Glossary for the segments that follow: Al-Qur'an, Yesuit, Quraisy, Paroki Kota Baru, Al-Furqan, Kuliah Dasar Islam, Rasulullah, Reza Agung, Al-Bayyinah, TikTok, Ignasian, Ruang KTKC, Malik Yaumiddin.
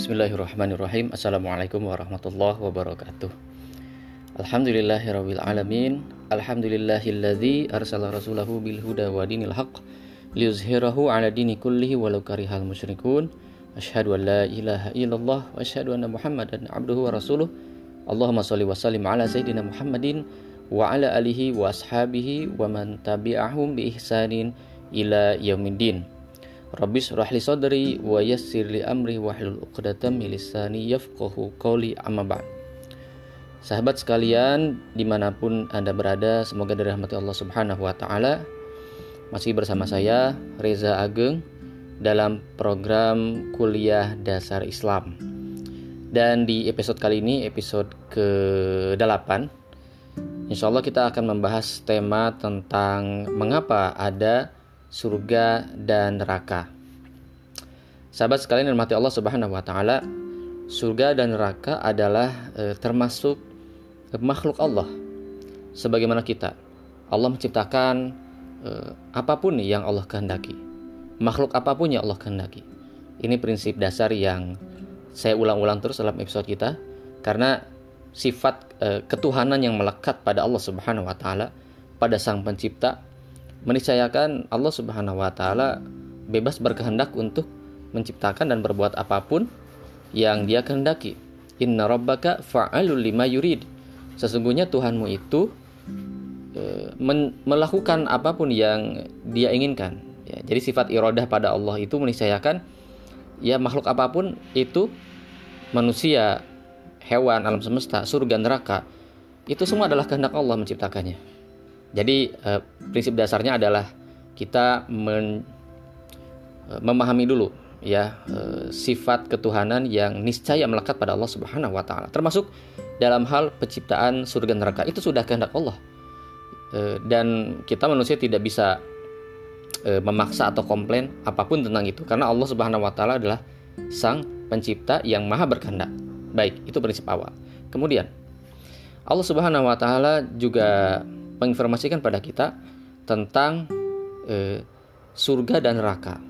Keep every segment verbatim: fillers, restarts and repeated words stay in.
Bismillahirrahmanirrahim. Assalamualaikum warahmatullahi wabarakatuh. Alhamdulillahirabbil alamin. Alhamdulillahilladzi arsala rasulahu bil huda wa dinil haqq liyuzhirahu 'ala dini kullihi walau karihal musyrikun. Asyhadu an la ilaha illallah wa asyhadu anna Muhammadan abduhu wa rasuluh. Allahumma shalli wa sallim 'ala sayidina Muhammadin wa 'ala alihi wa ashabihi wa man tabi'ahum bi ihsanin ila yaumiddin. Rabbi shrah li sadri wa yassir li amri wahlul 'uqdatam min lisani yafqahu qawli, amma ba'd. Sahabat sekalian dimanapun Anda berada, semoga dirahmati Allah Subhanahu wa taala. Masih bersama saya Reza Agung dalam program Kuliah Dasar Islam. Dan di episode kali ini, episode ke delapan, insyaallah kita akan membahas tema tentang mengapa ada surga dan neraka. Sahabat sekalian dirahmati Allah Subhanahu wa taala, surga dan neraka adalah e, termasuk e, makhluk Allah. Sebagaimana kita, Allah menciptakan e, apapun yang Allah kehendaki. Makhluk apapun yang Allah kehendaki. Ini prinsip dasar yang saya ulang-ulang terus dalam episode kita, karena sifat e, ketuhanan yang melekat pada Allah Subhanahu wa taala, pada Sang Pencipta, meniscayakan Allah Subhanahu wa taala bebas berkehendak untuk menciptakan dan berbuat apapun yang Dia kehendaki. Inna rabbaka fa'alul lima yurid. Sesungguhnya Tuhanmu itu e, men- melakukan apapun yang Dia inginkan. Ya, jadi sifat iradah pada Allah itu meniscayakan ya makhluk apapun itu, manusia, hewan, alam semesta, surga, neraka, itu semua adalah kehendak Allah menciptakannya. Jadi eh, prinsip dasarnya adalah kita men, eh, memahami dulu ya eh, sifat ketuhanan yang niscaya melekat pada Allah Subhanahu wa taala. Termasuk dalam hal penciptaan surga neraka, itu sudah kehendak Allah. Eh, dan kita manusia tidak bisa eh, memaksa atau komplain apapun tentang itu, karena Allah Subhanahu wa taala adalah Sang Pencipta yang Maha berkehendak. Baik, itu prinsip awal. Kemudian Allah Subhanahu wa taala juga menginformasikan pada kita tentang e, surga dan neraka,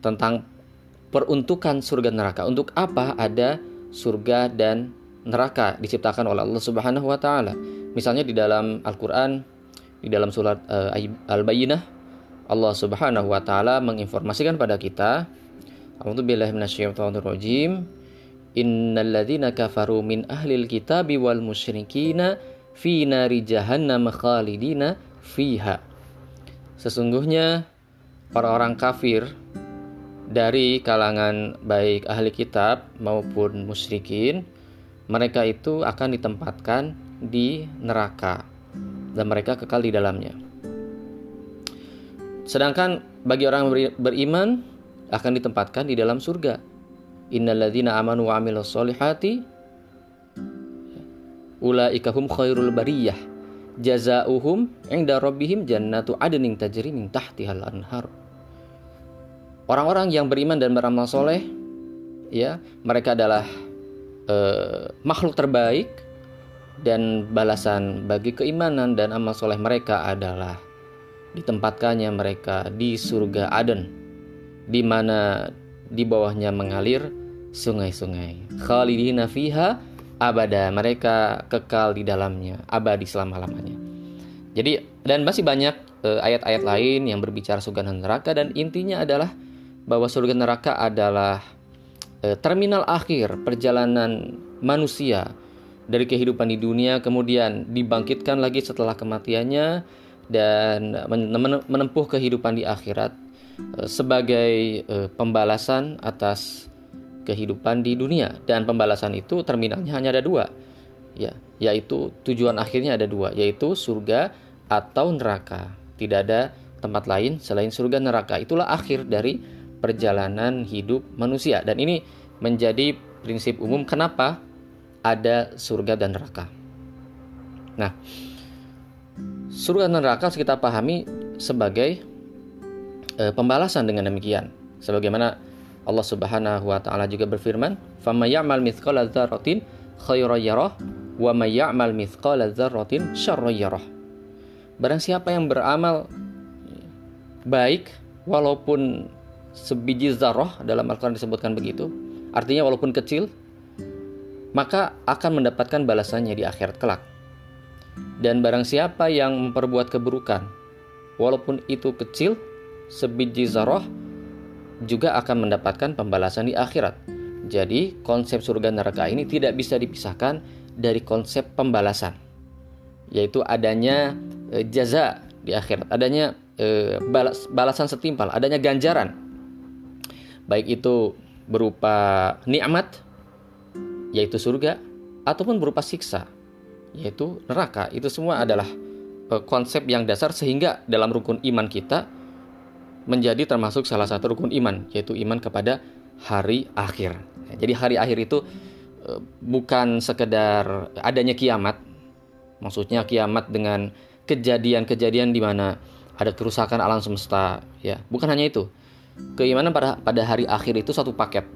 tentang peruntukan surga neraka. Untuk apa ada surga dan neraka diciptakan oleh Allah Subhanahu wa taala? Misalnya di dalam Al-Qur'an, di dalam surat e, Al-Bayyinah, Allah Subhanahu wa taala menginformasikan pada kita, A'udzubillahi minasyaitonir rajim. Innalladzina kafaru min ahlil kitabi wal musyrikina fi nari jahannam khalidina fiha. Sesungguhnya orang-orang kafir dari kalangan baik ahli kitab maupun musyrikin, mereka itu akan ditempatkan di neraka dan mereka kekal di dalamnya. Sedangkan bagi orang beriman akan ditempatkan di dalam surga. Innalladzina amanu wa amilus solihati ulaikahum khairul bariyah jazaohum inda rabbihim jannatu adnin tajri min tahtihal anhar. Orang-orang yang beriman dan beramal soleh, ya, mereka adalah e, makhluk terbaik, dan balasan bagi keimanan dan amal soleh mereka adalah ditempatkannya mereka di surga Aden, di mana di bawahnya mengalir sungai-sungai. Khalidina fiha abada, mereka kekal di dalamnya, abadi selama-lamanya. Jadi, dan masih banyak e, ayat-ayat lain yang berbicara surga dan neraka, dan intinya adalah bahwa surga neraka adalah e, terminal akhir perjalanan manusia dari kehidupan di dunia, kemudian dibangkitkan lagi setelah kematiannya dan menempuh kehidupan di akhirat e, sebagai e, pembalasan atas kehidupan di dunia. Dan pembalasan itu terminalnya hanya ada dua, ya, yaitu tujuan akhirnya ada dua, yaitu surga atau neraka. Tidak ada tempat lain selain surga neraka. Itulah akhir dari perjalanan hidup manusia, dan ini menjadi prinsip umum kenapa ada surga dan neraka. Nah, surga dan neraka harus kita pahami sebagai e, pembalasan dengan demikian. Sebagaimana Allah Subhanahu wa taala juga berfirman, "Faman ya'mal mithqala dzarratin khairan yarah wa may ya'mal mithqala dzarratin syarran yarah." Barang siapa yang beramal baik walaupun sebiji zarah, dalam Al-Qur'an disebutkan begitu, artinya walaupun kecil, maka akan mendapatkan balasannya di akhirat kelak. Dan barang siapa yang memperbuat keburukan, walaupun itu kecil, sebiji zarah, juga akan mendapatkan pembalasan di akhirat. Jadi konsep surga neraka ini tidak bisa dipisahkan dari konsep pembalasan, yaitu adanya e, jaza di akhirat, adanya e, balas, balasan setimpal, adanya ganjaran, baik itu berupa nikmat, yaitu surga, ataupun berupa siksa, yaitu neraka. Itu semua adalah e, konsep yang dasar sehingga dalam rukun iman kita menjadi termasuk salah satu rukun iman, yaitu iman kepada hari akhir. Jadi hari akhir itu e, bukan sekedar adanya kiamat, maksudnya kiamat dengan kejadian-kejadian di mana ada kerusakan alam semesta, ya. Bukan hanya itu. Keimanan pada pada hari akhir itu satu paket.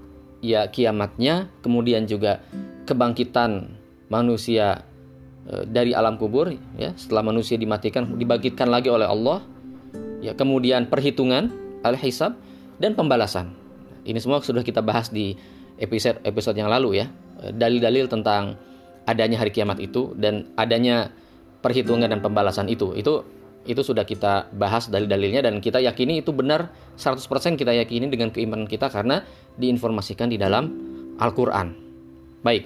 Ya, kiamatnya, kemudian juga kebangkitan manusia e, dari alam kubur, ya, setelah manusia dimatikan dibangkitkan lagi oleh Allah. Ya, kemudian perhitungan, al-hisab, dan pembalasan. Ini semua sudah kita bahas di episode-episode yang lalu, ya. Dalil-dalil tentang adanya hari kiamat itu dan adanya perhitungan dan pembalasan itu. Itu itu sudah kita bahas dalil-dalilnya, dan kita yakini itu benar seratus persen, kita yakini dengan keimanan kita karena diinformasikan di dalam Al-Qur'an. Baik.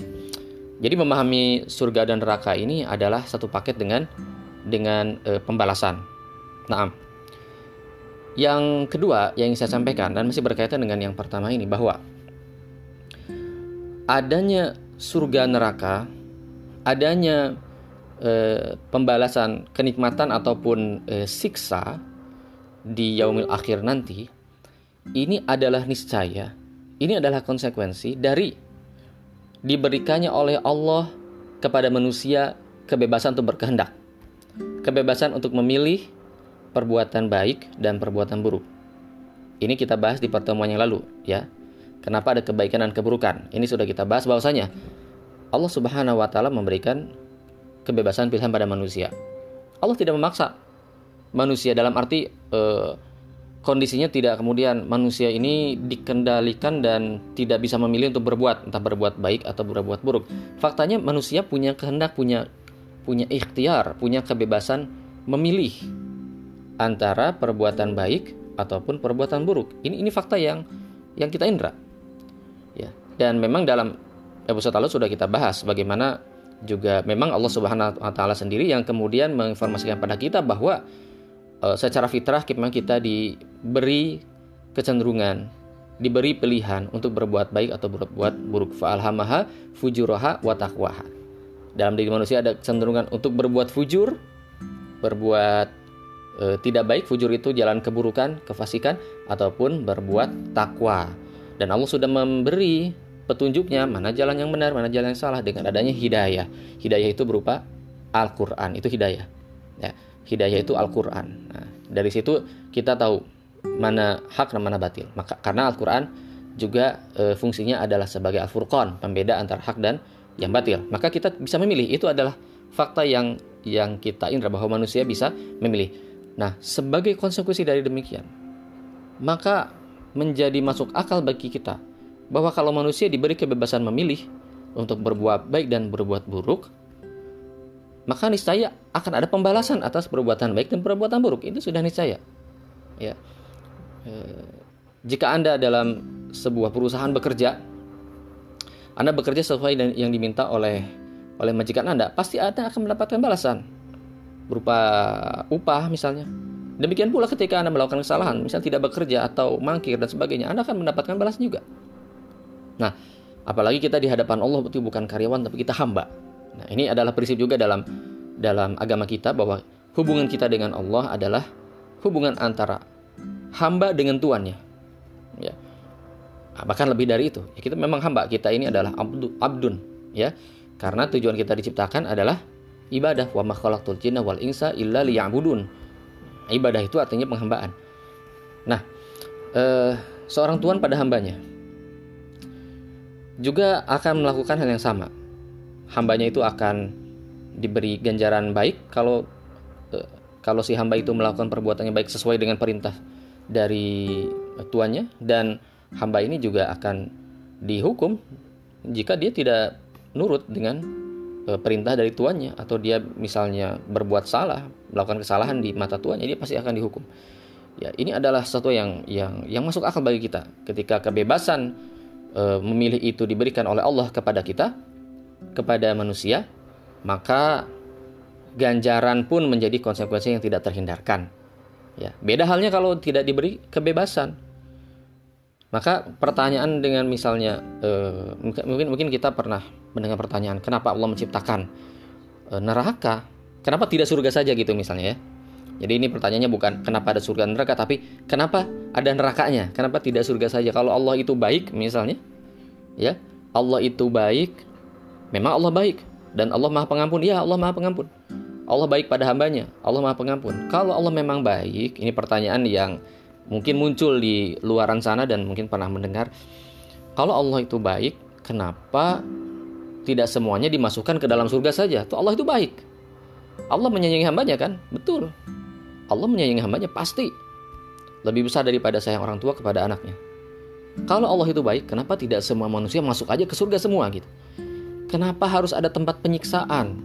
Jadi memahami surga dan neraka ini adalah satu paket dengan dengan e, pembalasan. Naam. Yang kedua yang saya sampaikan dan masih berkaitan dengan yang pertama ini, bahwa adanya surga neraka, adanya eh, pembalasan kenikmatan ataupun eh, siksa di yaumil akhir nanti, ini adalah niscaya, ini adalah konsekuensi dari diberikannya oleh Allah kepada manusia kebebasan untuk berkehendak, kebebasan untuk memilih perbuatan baik dan perbuatan buruk. Ini kita bahas di pertemuan yang lalu, ya. Kenapa ada kebaikan dan keburukan? Ini sudah kita bahas bahwasanya Allah Subhanahu wa taala memberikan kebebasan pilihan pada manusia. Allah tidak memaksa manusia dalam arti eh, kondisinya tidak kemudian manusia ini dikendalikan dan tidak bisa memilih untuk berbuat, entah berbuat baik atau berbuat buruk. Faktanya manusia punya kehendak, punya punya ikhtiar, punya kebebasan memilih antara perbuatan baik ataupun perbuatan buruk. Ini ini fakta yang yang kita indra, ya. Dan memang dalam episode lalu sudah kita bahas bagaimana juga memang Allah Subhanahu wa taala sendiri yang kemudian menginformasikan pada kita bahwa e, secara fitrah memang kita diberi kecenderungan, diberi pilihan untuk berbuat baik atau berbuat buruk. Fa'alhamaha fujuraha wa taqwaha. Dalam diri manusia ada kecenderungan untuk berbuat fujur, berbuat E, tidak baik. Fujur itu jalan keburukan, kefasikan, ataupun berbuat takwa. Dan Allah sudah memberi petunjuknya, mana jalan yang benar, mana jalan yang salah, dengan adanya hidayah. Hidayah itu berupa Al-Qur'an, itu hidayah, ya. Hidayah itu Al-Qur'an. Nah, dari situ kita tahu mana hak dan mana batil. Maka, karena Al-Qur'an juga e, fungsinya adalah sebagai Al-Furqan, pembeda antara hak dan yang batil. Maka kita bisa memilih. Itu adalah fakta yang yang kita indra, bahwa manusia bisa memilih. Nah, sebagai konsekuensi dari demikian, maka menjadi masuk akal bagi kita bahwa kalau manusia diberi kebebasan memilih untuk berbuat baik dan berbuat buruk, maka niscaya akan ada pembalasan atas perbuatan baik dan perbuatan buruk. Itu sudah niscaya, ya. E, jika Anda dalam sebuah perusahaan bekerja, Anda bekerja sesuai dengan yang diminta oleh oleh majikan Anda, pasti Anda akan mendapatkan balasan berupa upah misalnya. Demikian pula ketika Anda melakukan kesalahan, misalnya tidak bekerja atau mangkir dan sebagainya, Anda akan mendapatkan balas juga. Nah, apalagi kita di hadapan Allah itu bukan karyawan tapi kita hamba. Nah, ini adalah prinsip juga dalam dalam agama kita bahwa hubungan kita dengan Allah adalah hubungan antara hamba dengan Tuannya. Ya. Nah, bahkan lebih dari itu. Ya, kita memang hamba, kita ini adalah abdun, ya. Karena tujuan kita diciptakan adalah ibadah. Wa ma khalaqtul jinna wal insa illa liya'budun. Ibadah itu artinya penghambaan. Nah, eh, seorang tuan pada hambanya juga akan melakukan hal yang sama. Hambanya itu akan diberi ganjaran baik kalau eh, kalau si hamba itu melakukan perbuatannya baik sesuai dengan perintah dari tuannya, dan hamba ini juga akan dihukum jika dia tidak nurut dengan e, perintah dari tuannya, atau dia misalnya berbuat salah, melakukan kesalahan di mata tuannya, dia pasti akan dihukum. Ya, ini adalah sesuatu yang yang yang masuk akal bagi kita. Ketika kebebasan e, memilih itu diberikan oleh Allah kepada kita, kepada manusia, maka ganjaran pun menjadi konsekuensi yang tidak terhindarkan. Ya, beda halnya kalau tidak diberi kebebasan. Maka pertanyaan dengan misalnya e, mungkin mungkin kita pernah mendengar pertanyaan, kenapa Allah menciptakan e, neraka? Kenapa tidak surga saja gitu misalnya ya? Jadi ini pertanyaannya bukan kenapa ada surga dan neraka, tapi kenapa ada nerakanya? Kenapa tidak surga saja? Kalau Allah itu baik misalnya, ya, Allah itu baik, memang Allah baik, dan Allah Maha Pengampun, ya Allah Maha Pengampun. Allah baik pada hambanya, Allah Maha Pengampun. Kalau Allah memang baik, ini pertanyaan yang mungkin muncul di luaran sana dan mungkin pernah mendengar. Kalau Allah itu baik, kenapa tidak semuanya dimasukkan ke dalam surga saja? Tuh Allah itu baik. Allah menyayangi hambanya kan? Betul. Allah menyayangi hambanya pasti lebih besar daripada sayang orang tua kepada anaknya. Kalau Allah itu baik, kenapa tidak semua manusia masuk aja ke surga semua gitu? Kenapa harus ada tempat penyiksaan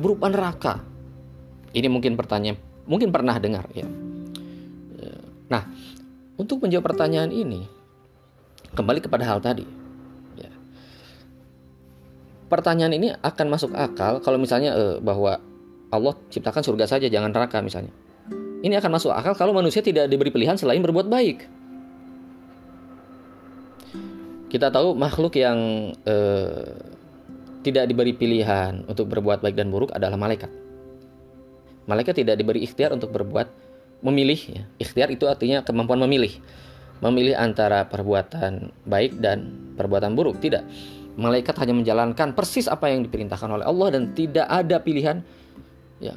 berupa neraka? Ini mungkin pertanyaan, mungkin pernah dengar ya. Nah, untuk menjawab pertanyaan ini, kembali kepada hal tadi. Ya. Pertanyaan ini akan masuk akal kalau misalnya eh, bahwa Allah ciptakan surga saja, jangan neraka misalnya. Ini akan masuk akal kalau manusia tidak diberi pilihan selain berbuat baik. Kita tahu makhluk yang eh, tidak diberi pilihan untuk berbuat baik dan buruk adalah malaikat. Malaikat tidak diberi ikhtiar untuk berbuat, memilih. Ya. Ikhtiar itu artinya kemampuan memilih. Memilih antara perbuatan baik dan perbuatan buruk. Tidak. Malaikat hanya menjalankan persis apa yang diperintahkan oleh Allah dan tidak ada pilihan. Ya.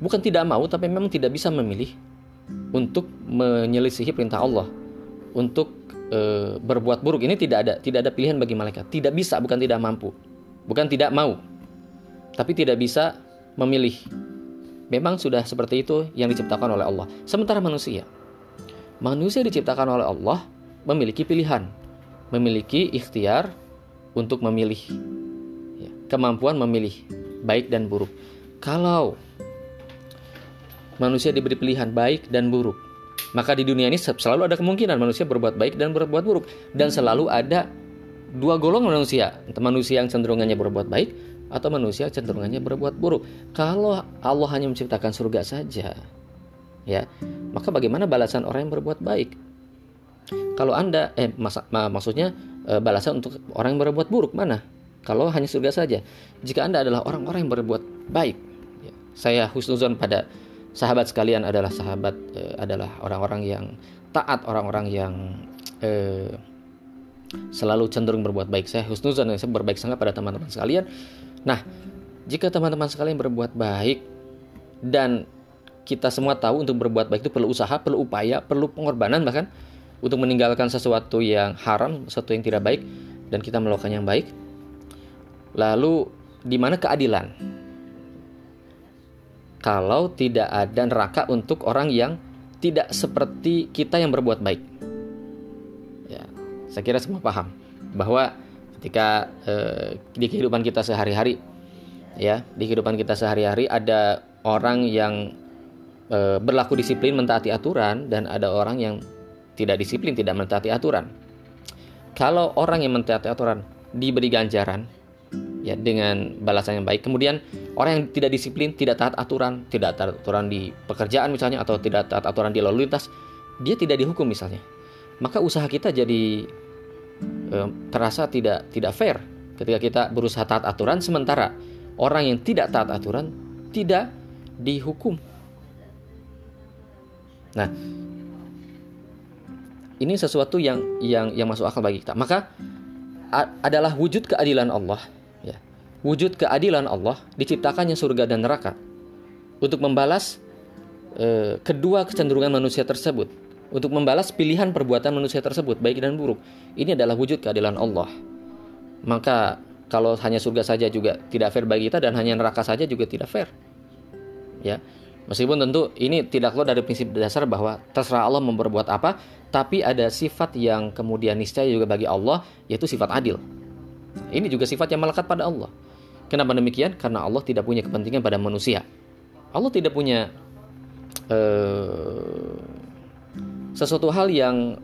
Bukan tidak mau, tapi memang tidak bisa memilih untuk menyelisihi perintah Allah, untuk e, berbuat buruk. Ini tidak ada, tidak ada pilihan bagi malaikat. Tidak bisa, bukan tidak mampu, bukan tidak mau, tapi tidak bisa memilih. Memang sudah seperti itu yang diciptakan oleh Allah. Sementara manusia, manusia diciptakan oleh Allah memiliki pilihan, memiliki ikhtiar untuk memilih, ya, kemampuan memilih baik dan buruk. Kalau manusia diberi pilihan baik dan buruk, maka di dunia ini selalu ada kemungkinan manusia berbuat baik dan berbuat buruk. Dan selalu ada dua golongan manusia, manusia yang cenderungannya berbuat baik atau manusia cenderungannya berbuat buruk. Kalau Allah hanya menciptakan surga saja, ya, maka bagaimana balasan orang yang berbuat baik? Kalau Anda, eh masa, maksudnya balasan untuk orang yang berbuat buruk mana? Kalau hanya surga saja. Jika Anda adalah orang-orang yang berbuat baik, ya, saya husnuzon pada sahabat sekalian adalah sahabat eh, adalah orang-orang yang taat, orang-orang yang eh, selalu cenderung berbuat baik. Saya husnuzon, saya berbaik sangka pada teman-teman sekalian. Nah, jika teman-teman sekalian berbuat baik, dan kita semua tahu untuk berbuat baik itu perlu usaha, perlu upaya, perlu pengorbanan bahkan untuk meninggalkan sesuatu yang haram, sesuatu yang tidak baik, dan kita melakukan yang baik. Lalu di mana keadilan? Kalau tidak ada neraka untuk orang yang tidak seperti kita yang berbuat baik, ya, saya kira semua paham bahwa ketika eh, di kehidupan kita sehari-hari, ya, di kehidupan kita sehari-hari ada orang yang eh, berlaku disiplin, mentaati aturan, dan ada orang yang tidak disiplin, tidak mentaati aturan. Kalau orang yang mentaati aturan diberi ganjaran, ya, dengan balasan yang baik. Kemudian orang yang tidak disiplin, tidak taat aturan, tidak taat aturan di pekerjaan misalnya, atau tidak taat aturan di lalu lintas, dia tidak dihukum misalnya. Maka usaha kita jadi eh, terasa tidak tidak fair ketika kita berusaha taat aturan, sementara orang yang tidak taat aturan tidak dihukum. Nah, ini sesuatu yang yang yang masuk akal bagi kita. Maka a- adalah wujud keadilan Allah. Wujud keadilan Allah diciptakannya surga dan neraka untuk membalas e, kedua kecenderungan manusia tersebut, untuk membalas pilihan perbuatan manusia tersebut, baik dan buruk. Ini adalah wujud keadilan Allah. Maka kalau hanya surga saja juga tidak fair bagi kita, dan hanya neraka saja juga tidak fair, ya. Meskipun tentu ini tidak keluar dari prinsip dasar bahwa terserah Allah memperbuat apa, tapi ada sifat yang kemudian niscaya juga bagi Allah, yaitu sifat adil. Ini juga sifat yang melekat pada Allah. Kenapa demikian? Karena Allah tidak punya kepentingan pada manusia. Allah tidak punya eh, sesuatu hal yang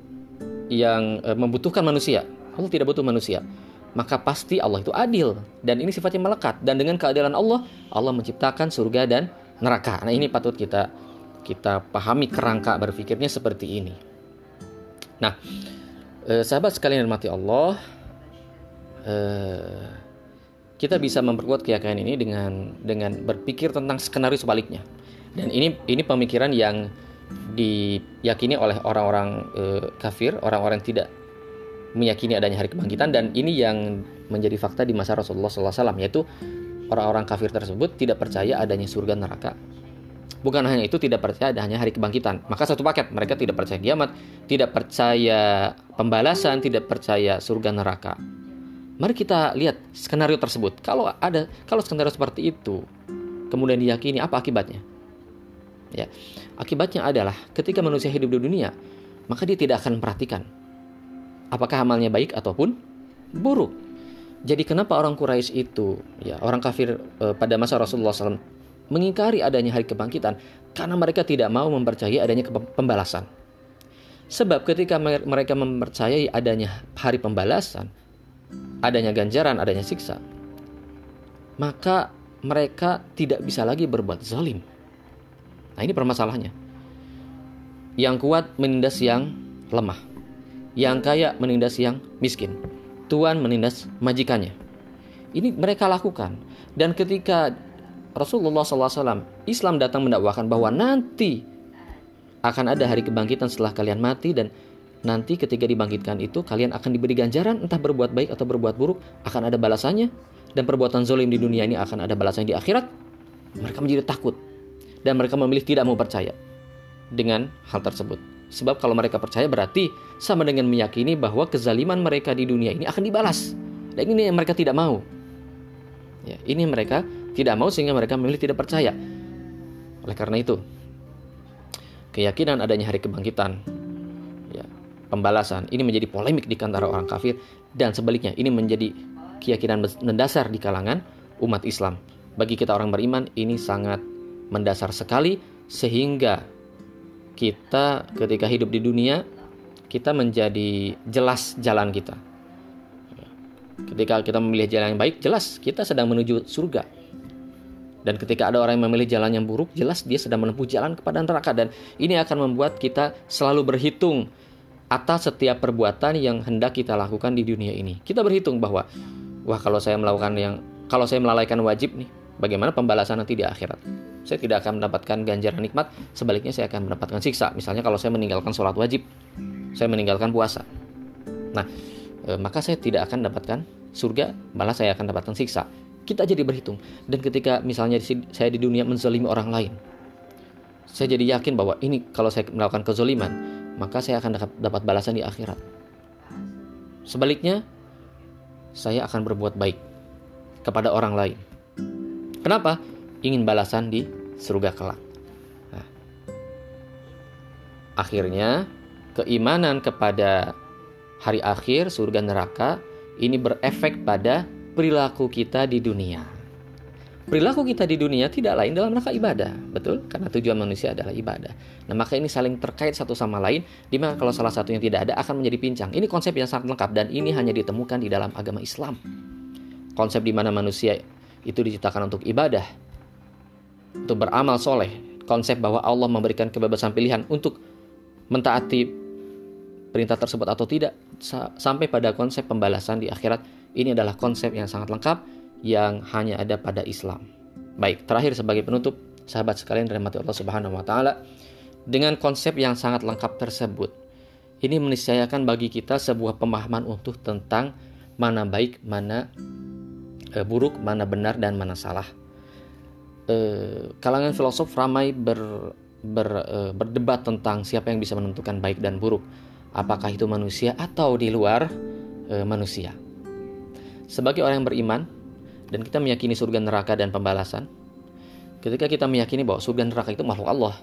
yang eh, membutuhkan manusia. Allah tidak butuh manusia. Maka pasti Allah itu adil, dan ini sifatnya melekat. Dan dengan keadilan Allah, Allah menciptakan surga dan neraka. Nah, ini patut kita kita pahami kerangka berpikirnya seperti ini. Nah, eh, sahabat sekalian hormati Allah, eh, kita bisa memperkuat keyakinan ini dengan dengan berpikir tentang skenario sebaliknya. Dan ini ini pemikiran yang diyakini oleh orang-orang eh, kafir, orang-orang tidak meyakini adanya hari kebangkitan, dan ini yang menjadi fakta di masa Rasulullah sallallahu alaihi wasallam, yaitu orang-orang kafir tersebut tidak percaya adanya surga neraka. Bukan hanya itu, tidak percaya adanya hari kebangkitan. Maka satu paket, mereka tidak percaya kiamat, tidak percaya pembalasan, tidak percaya surga neraka. Mari kita lihat skenario tersebut. Kalau ada, kalau skenario seperti itu kemudian diyakini, apa akibatnya? Ya, akibatnya adalah ketika manusia hidup di dunia, maka dia tidak akan memperhatikan apakah amalnya baik ataupun buruk. Jadi kenapa orang Quraisy itu, ya, orang kafir eh, pada masa Rasulullah sallallahu alaihi wasallam mengingkari adanya hari kebangkitan? Karena mereka tidak mau mempercayai adanya pembalasan. Sebab ketika mereka mempercayai adanya hari pembalasan, adanya ganjaran, adanya siksa, maka mereka tidak bisa lagi berbuat zalim. Nah, ini permasalahannya. Yang kuat menindas yang lemah, yang kaya menindas yang miskin, tuan menindas majikannya. Ini mereka lakukan. Dan ketika Rasulullah sallallahu alaihi wasallam Islam datang mendakwakan bahwa nanti akan ada hari kebangkitan setelah kalian mati, dan nanti ketika dibangkitkan itu kalian akan diberi ganjaran, entah berbuat baik atau berbuat buruk akan ada balasannya, dan perbuatan zalim di dunia ini akan ada balasannya di akhirat. Mereka menjadi takut, dan mereka memilih tidak mau percaya dengan hal tersebut. Sebab kalau mereka percaya berarti sama dengan meyakini bahwa kezaliman mereka di dunia ini akan dibalas. Dan ini yang mereka tidak mau. Ya, ini mereka tidak mau, sehingga mereka memilih tidak percaya. Oleh karena itu, keyakinan adanya hari kebangkitan, ya, pembalasan, ini menjadi polemik di antara orang kafir, dan sebaliknya ini menjadi keyakinan mendasar di kalangan umat Islam. Bagi kita orang beriman ini sangat mendasar sekali, sehingga kita ketika hidup di dunia, kita menjadi jelas jalan kita. Ketika kita memilih jalan yang baik, jelas kita sedang menuju surga. Dan ketika ada orang yang memilih jalan yang buruk, jelas dia sedang menempuh jalan kepada neraka. Dan ini akan membuat kita selalu berhitung atas setiap perbuatan yang hendak kita lakukan di dunia ini. Kita berhitung bahwa, wah, kalau saya melakukan yang, kalau saya melalaikan wajib nih, bagaimana pembalasan nanti di akhirat? Saya tidak akan mendapatkan ganjaran nikmat, sebaliknya saya akan mendapatkan siksa. Misalnya kalau saya meninggalkan sholat wajib, saya meninggalkan puasa, nah e, maka saya tidak akan mendapatkan surga, malah saya akan mendapatkan siksa. Kita jadi berhitung. Dan ketika misalnya saya di dunia menzalimi orang lain, saya jadi yakin bahwa ini kalau saya melakukan kezaliman, maka saya akan dapat balasan di akhirat. Sebaliknya, saya akan berbuat baik kepada orang lain. Kenapa? Ingin balasan di surga kelak. Nah, akhirnya keimanan kepada hari akhir, surga neraka, ini berefek pada perilaku kita di dunia. Perilaku kita di dunia tidak lain dalam rangka ibadah, betul? Karena tujuan manusia adalah ibadah. Nah, maka ini saling terkait satu sama lain, di mana kalau salah satunya tidak ada akan menjadi pincang. Ini konsep yang sangat lengkap, dan ini hanya ditemukan di dalam agama Islam. Konsep di mana manusia itu diciptakan untuk ibadah, untuk beramal soleh. Konsep bahwa Allah memberikan kebebasan pilihan untuk mentaati perintah tersebut atau tidak, sa- sampai pada konsep pembalasan di akhirat. Ini adalah konsep yang sangat lengkap, yang hanya ada pada Islam. Baik, terakhir sebagai penutup, sahabat sekalian dirahmati Allah Subhanahu wa taala, dengan konsep yang sangat lengkap tersebut, ini meniscayakan bagi kita sebuah pemahaman untuk tentang mana baik, mana buruk, mana benar dan mana salah. E, kalangan filosof ramai ber, ber, e, berdebat tentang siapa yang bisa menentukan baik dan buruk, apakah itu manusia atau di luar e, manusia. Sebagai orang yang beriman dan kita meyakini surga neraka dan pembalasan, Ketika kita meyakini bahwa surga dan neraka itu makhluk Allah,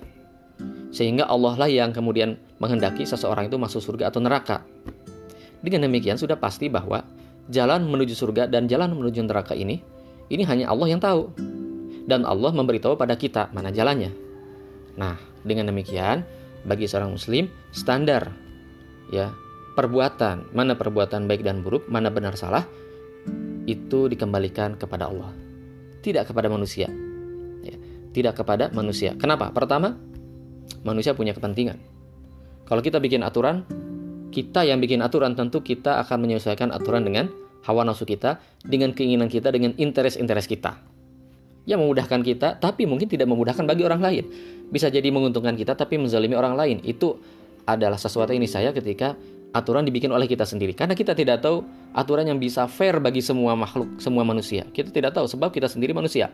sehingga Allah lah yang kemudian menghendaki seseorang itu masuk surga atau neraka. Dengan demikian sudah pasti bahwa jalan menuju surga dan jalan menuju neraka ini, ini hanya Allah yang tahu. Dan Allah memberitahu pada kita mana jalannya. Nah, dengan demikian bagi seorang muslim standar ya, perbuatan, mana perbuatan baik dan buruk, mana benar salah, itu dikembalikan kepada Allah, tidak kepada manusia. Ya, tidak kepada manusia. Kenapa? Pertama, manusia punya kepentingan. Kalau kita bikin aturan, kita yang bikin aturan, tentu kita akan menyesuaikan aturan dengan hawa nafsu kita, dengan keinginan kita, dengan interes-interes kita. Ya, memudahkan kita, tapi mungkin tidak memudahkan bagi orang lain. Bisa jadi menguntungkan kita, tapi menzalimi orang lain. Itu adalah sesuatu yang niscaya ketika aturan dibikin oleh kita sendiri. Karena kita tidak tahu aturan yang bisa fair bagi semua makhluk, semua manusia. Kita tidak tahu, sebab kita sendiri manusia.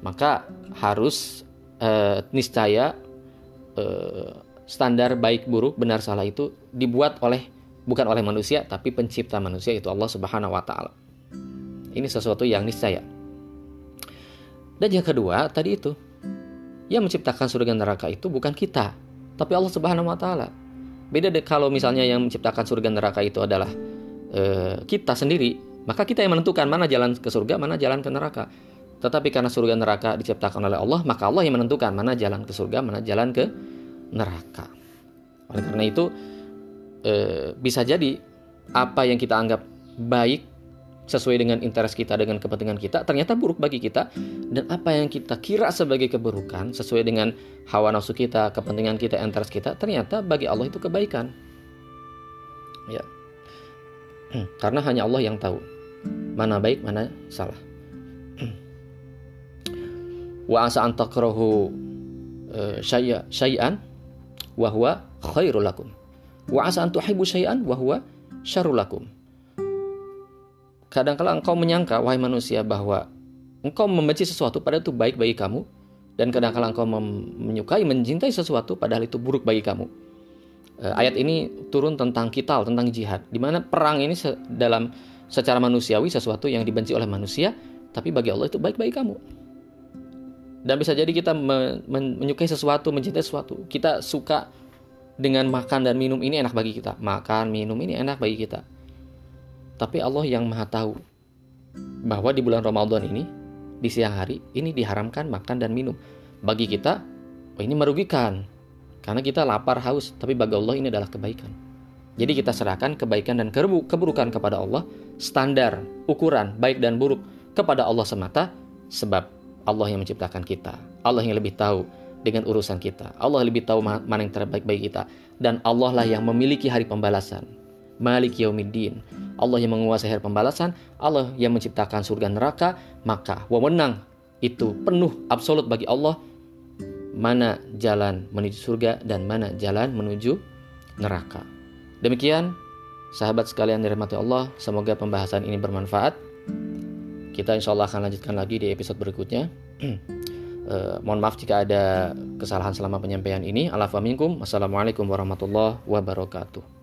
Maka harus Uh, niscaya uh, standar baik buruk benar salah itu dibuat oleh bukan oleh manusia, tapi pencipta manusia itu Allah Subhanahu Wa Taala. Ini sesuatu yang niscaya. Dan yang kedua tadi itu, yang menciptakan surga neraka itu bukan kita, tapi Allah Subhanahu Wa Taala. Beda deh kalau misalnya yang menciptakan surga neraka itu adalah uh, kita sendiri, maka kita yang menentukan mana jalan ke surga, mana jalan ke neraka. Tetapi karena surga neraka diciptakan oleh Allah, maka Allah yang menentukan mana jalan ke surga, mana jalan ke neraka. Oleh karena itu, e, bisa jadi apa yang kita anggap baik sesuai dengan interes kita, dengan kepentingan kita, ternyata buruk bagi kita. Dan apa yang kita kira sebagai keburukan sesuai dengan hawa nafsu kita, kepentingan kita, interes kita, ternyata bagi Allah itu kebaikan. Ya, karena hanya Allah yang tahu mana baik, mana salah. Wa asa an takrahu syai'a syai'an wa huwa khairul lakum wa asa an tuhibbu syai'an wa huwa syarrul lakum. Kadangkala engkau menyangka, wahai manusia, bahwa engkau membenci sesuatu padahal itu baik bagi kamu, dan kadangkala engkau mem- menyukai mencintai sesuatu padahal itu buruk bagi kamu. Ayat ini turun tentang qital, tentang jihad, di mana perang ini se- dalam secara manusiawi sesuatu yang dibenci oleh manusia, tapi bagi Allah itu baik bagi kamu. Dan bisa jadi kita menyukai sesuatu, mencintai sesuatu. Kita suka dengan makan dan minum, ini enak bagi kita. Makan, minum ini enak bagi kita. Tapi Allah yang maha tahu bahwa di bulan Ramadan ini, di siang hari, ini diharamkan makan dan minum. Bagi kita, oh ini merugikan. Karena kita lapar, haus. Tapi bagi Allah ini adalah kebaikan. Jadi kita serahkan kebaikan dan keburukan kepada Allah. Standar, ukuran, baik dan buruk kepada Allah semata. Sebab Allah yang menciptakan kita, Allah yang lebih tahu dengan urusan kita, Allah lebih tahu mana yang terbaik bagi kita, dan Allah lah yang memiliki hari pembalasan, Malik Yaumiddin. Allah yang menguasai hari pembalasan, Allah yang menciptakan surga neraka. Maka wewenang itu penuh absolut bagi Allah, mana jalan menuju surga dan mana jalan menuju neraka. Demikian sahabat sekalian dirahmati Allah, semoga pembahasan ini bermanfaat. Kita insya Allah akan lanjutkan lagi di episode berikutnya. eh, Mohon maaf jika ada kesalahan selama penyampaian ini. Alafa minkum. Assalamualaikum warahmatullahi wabarakatuh.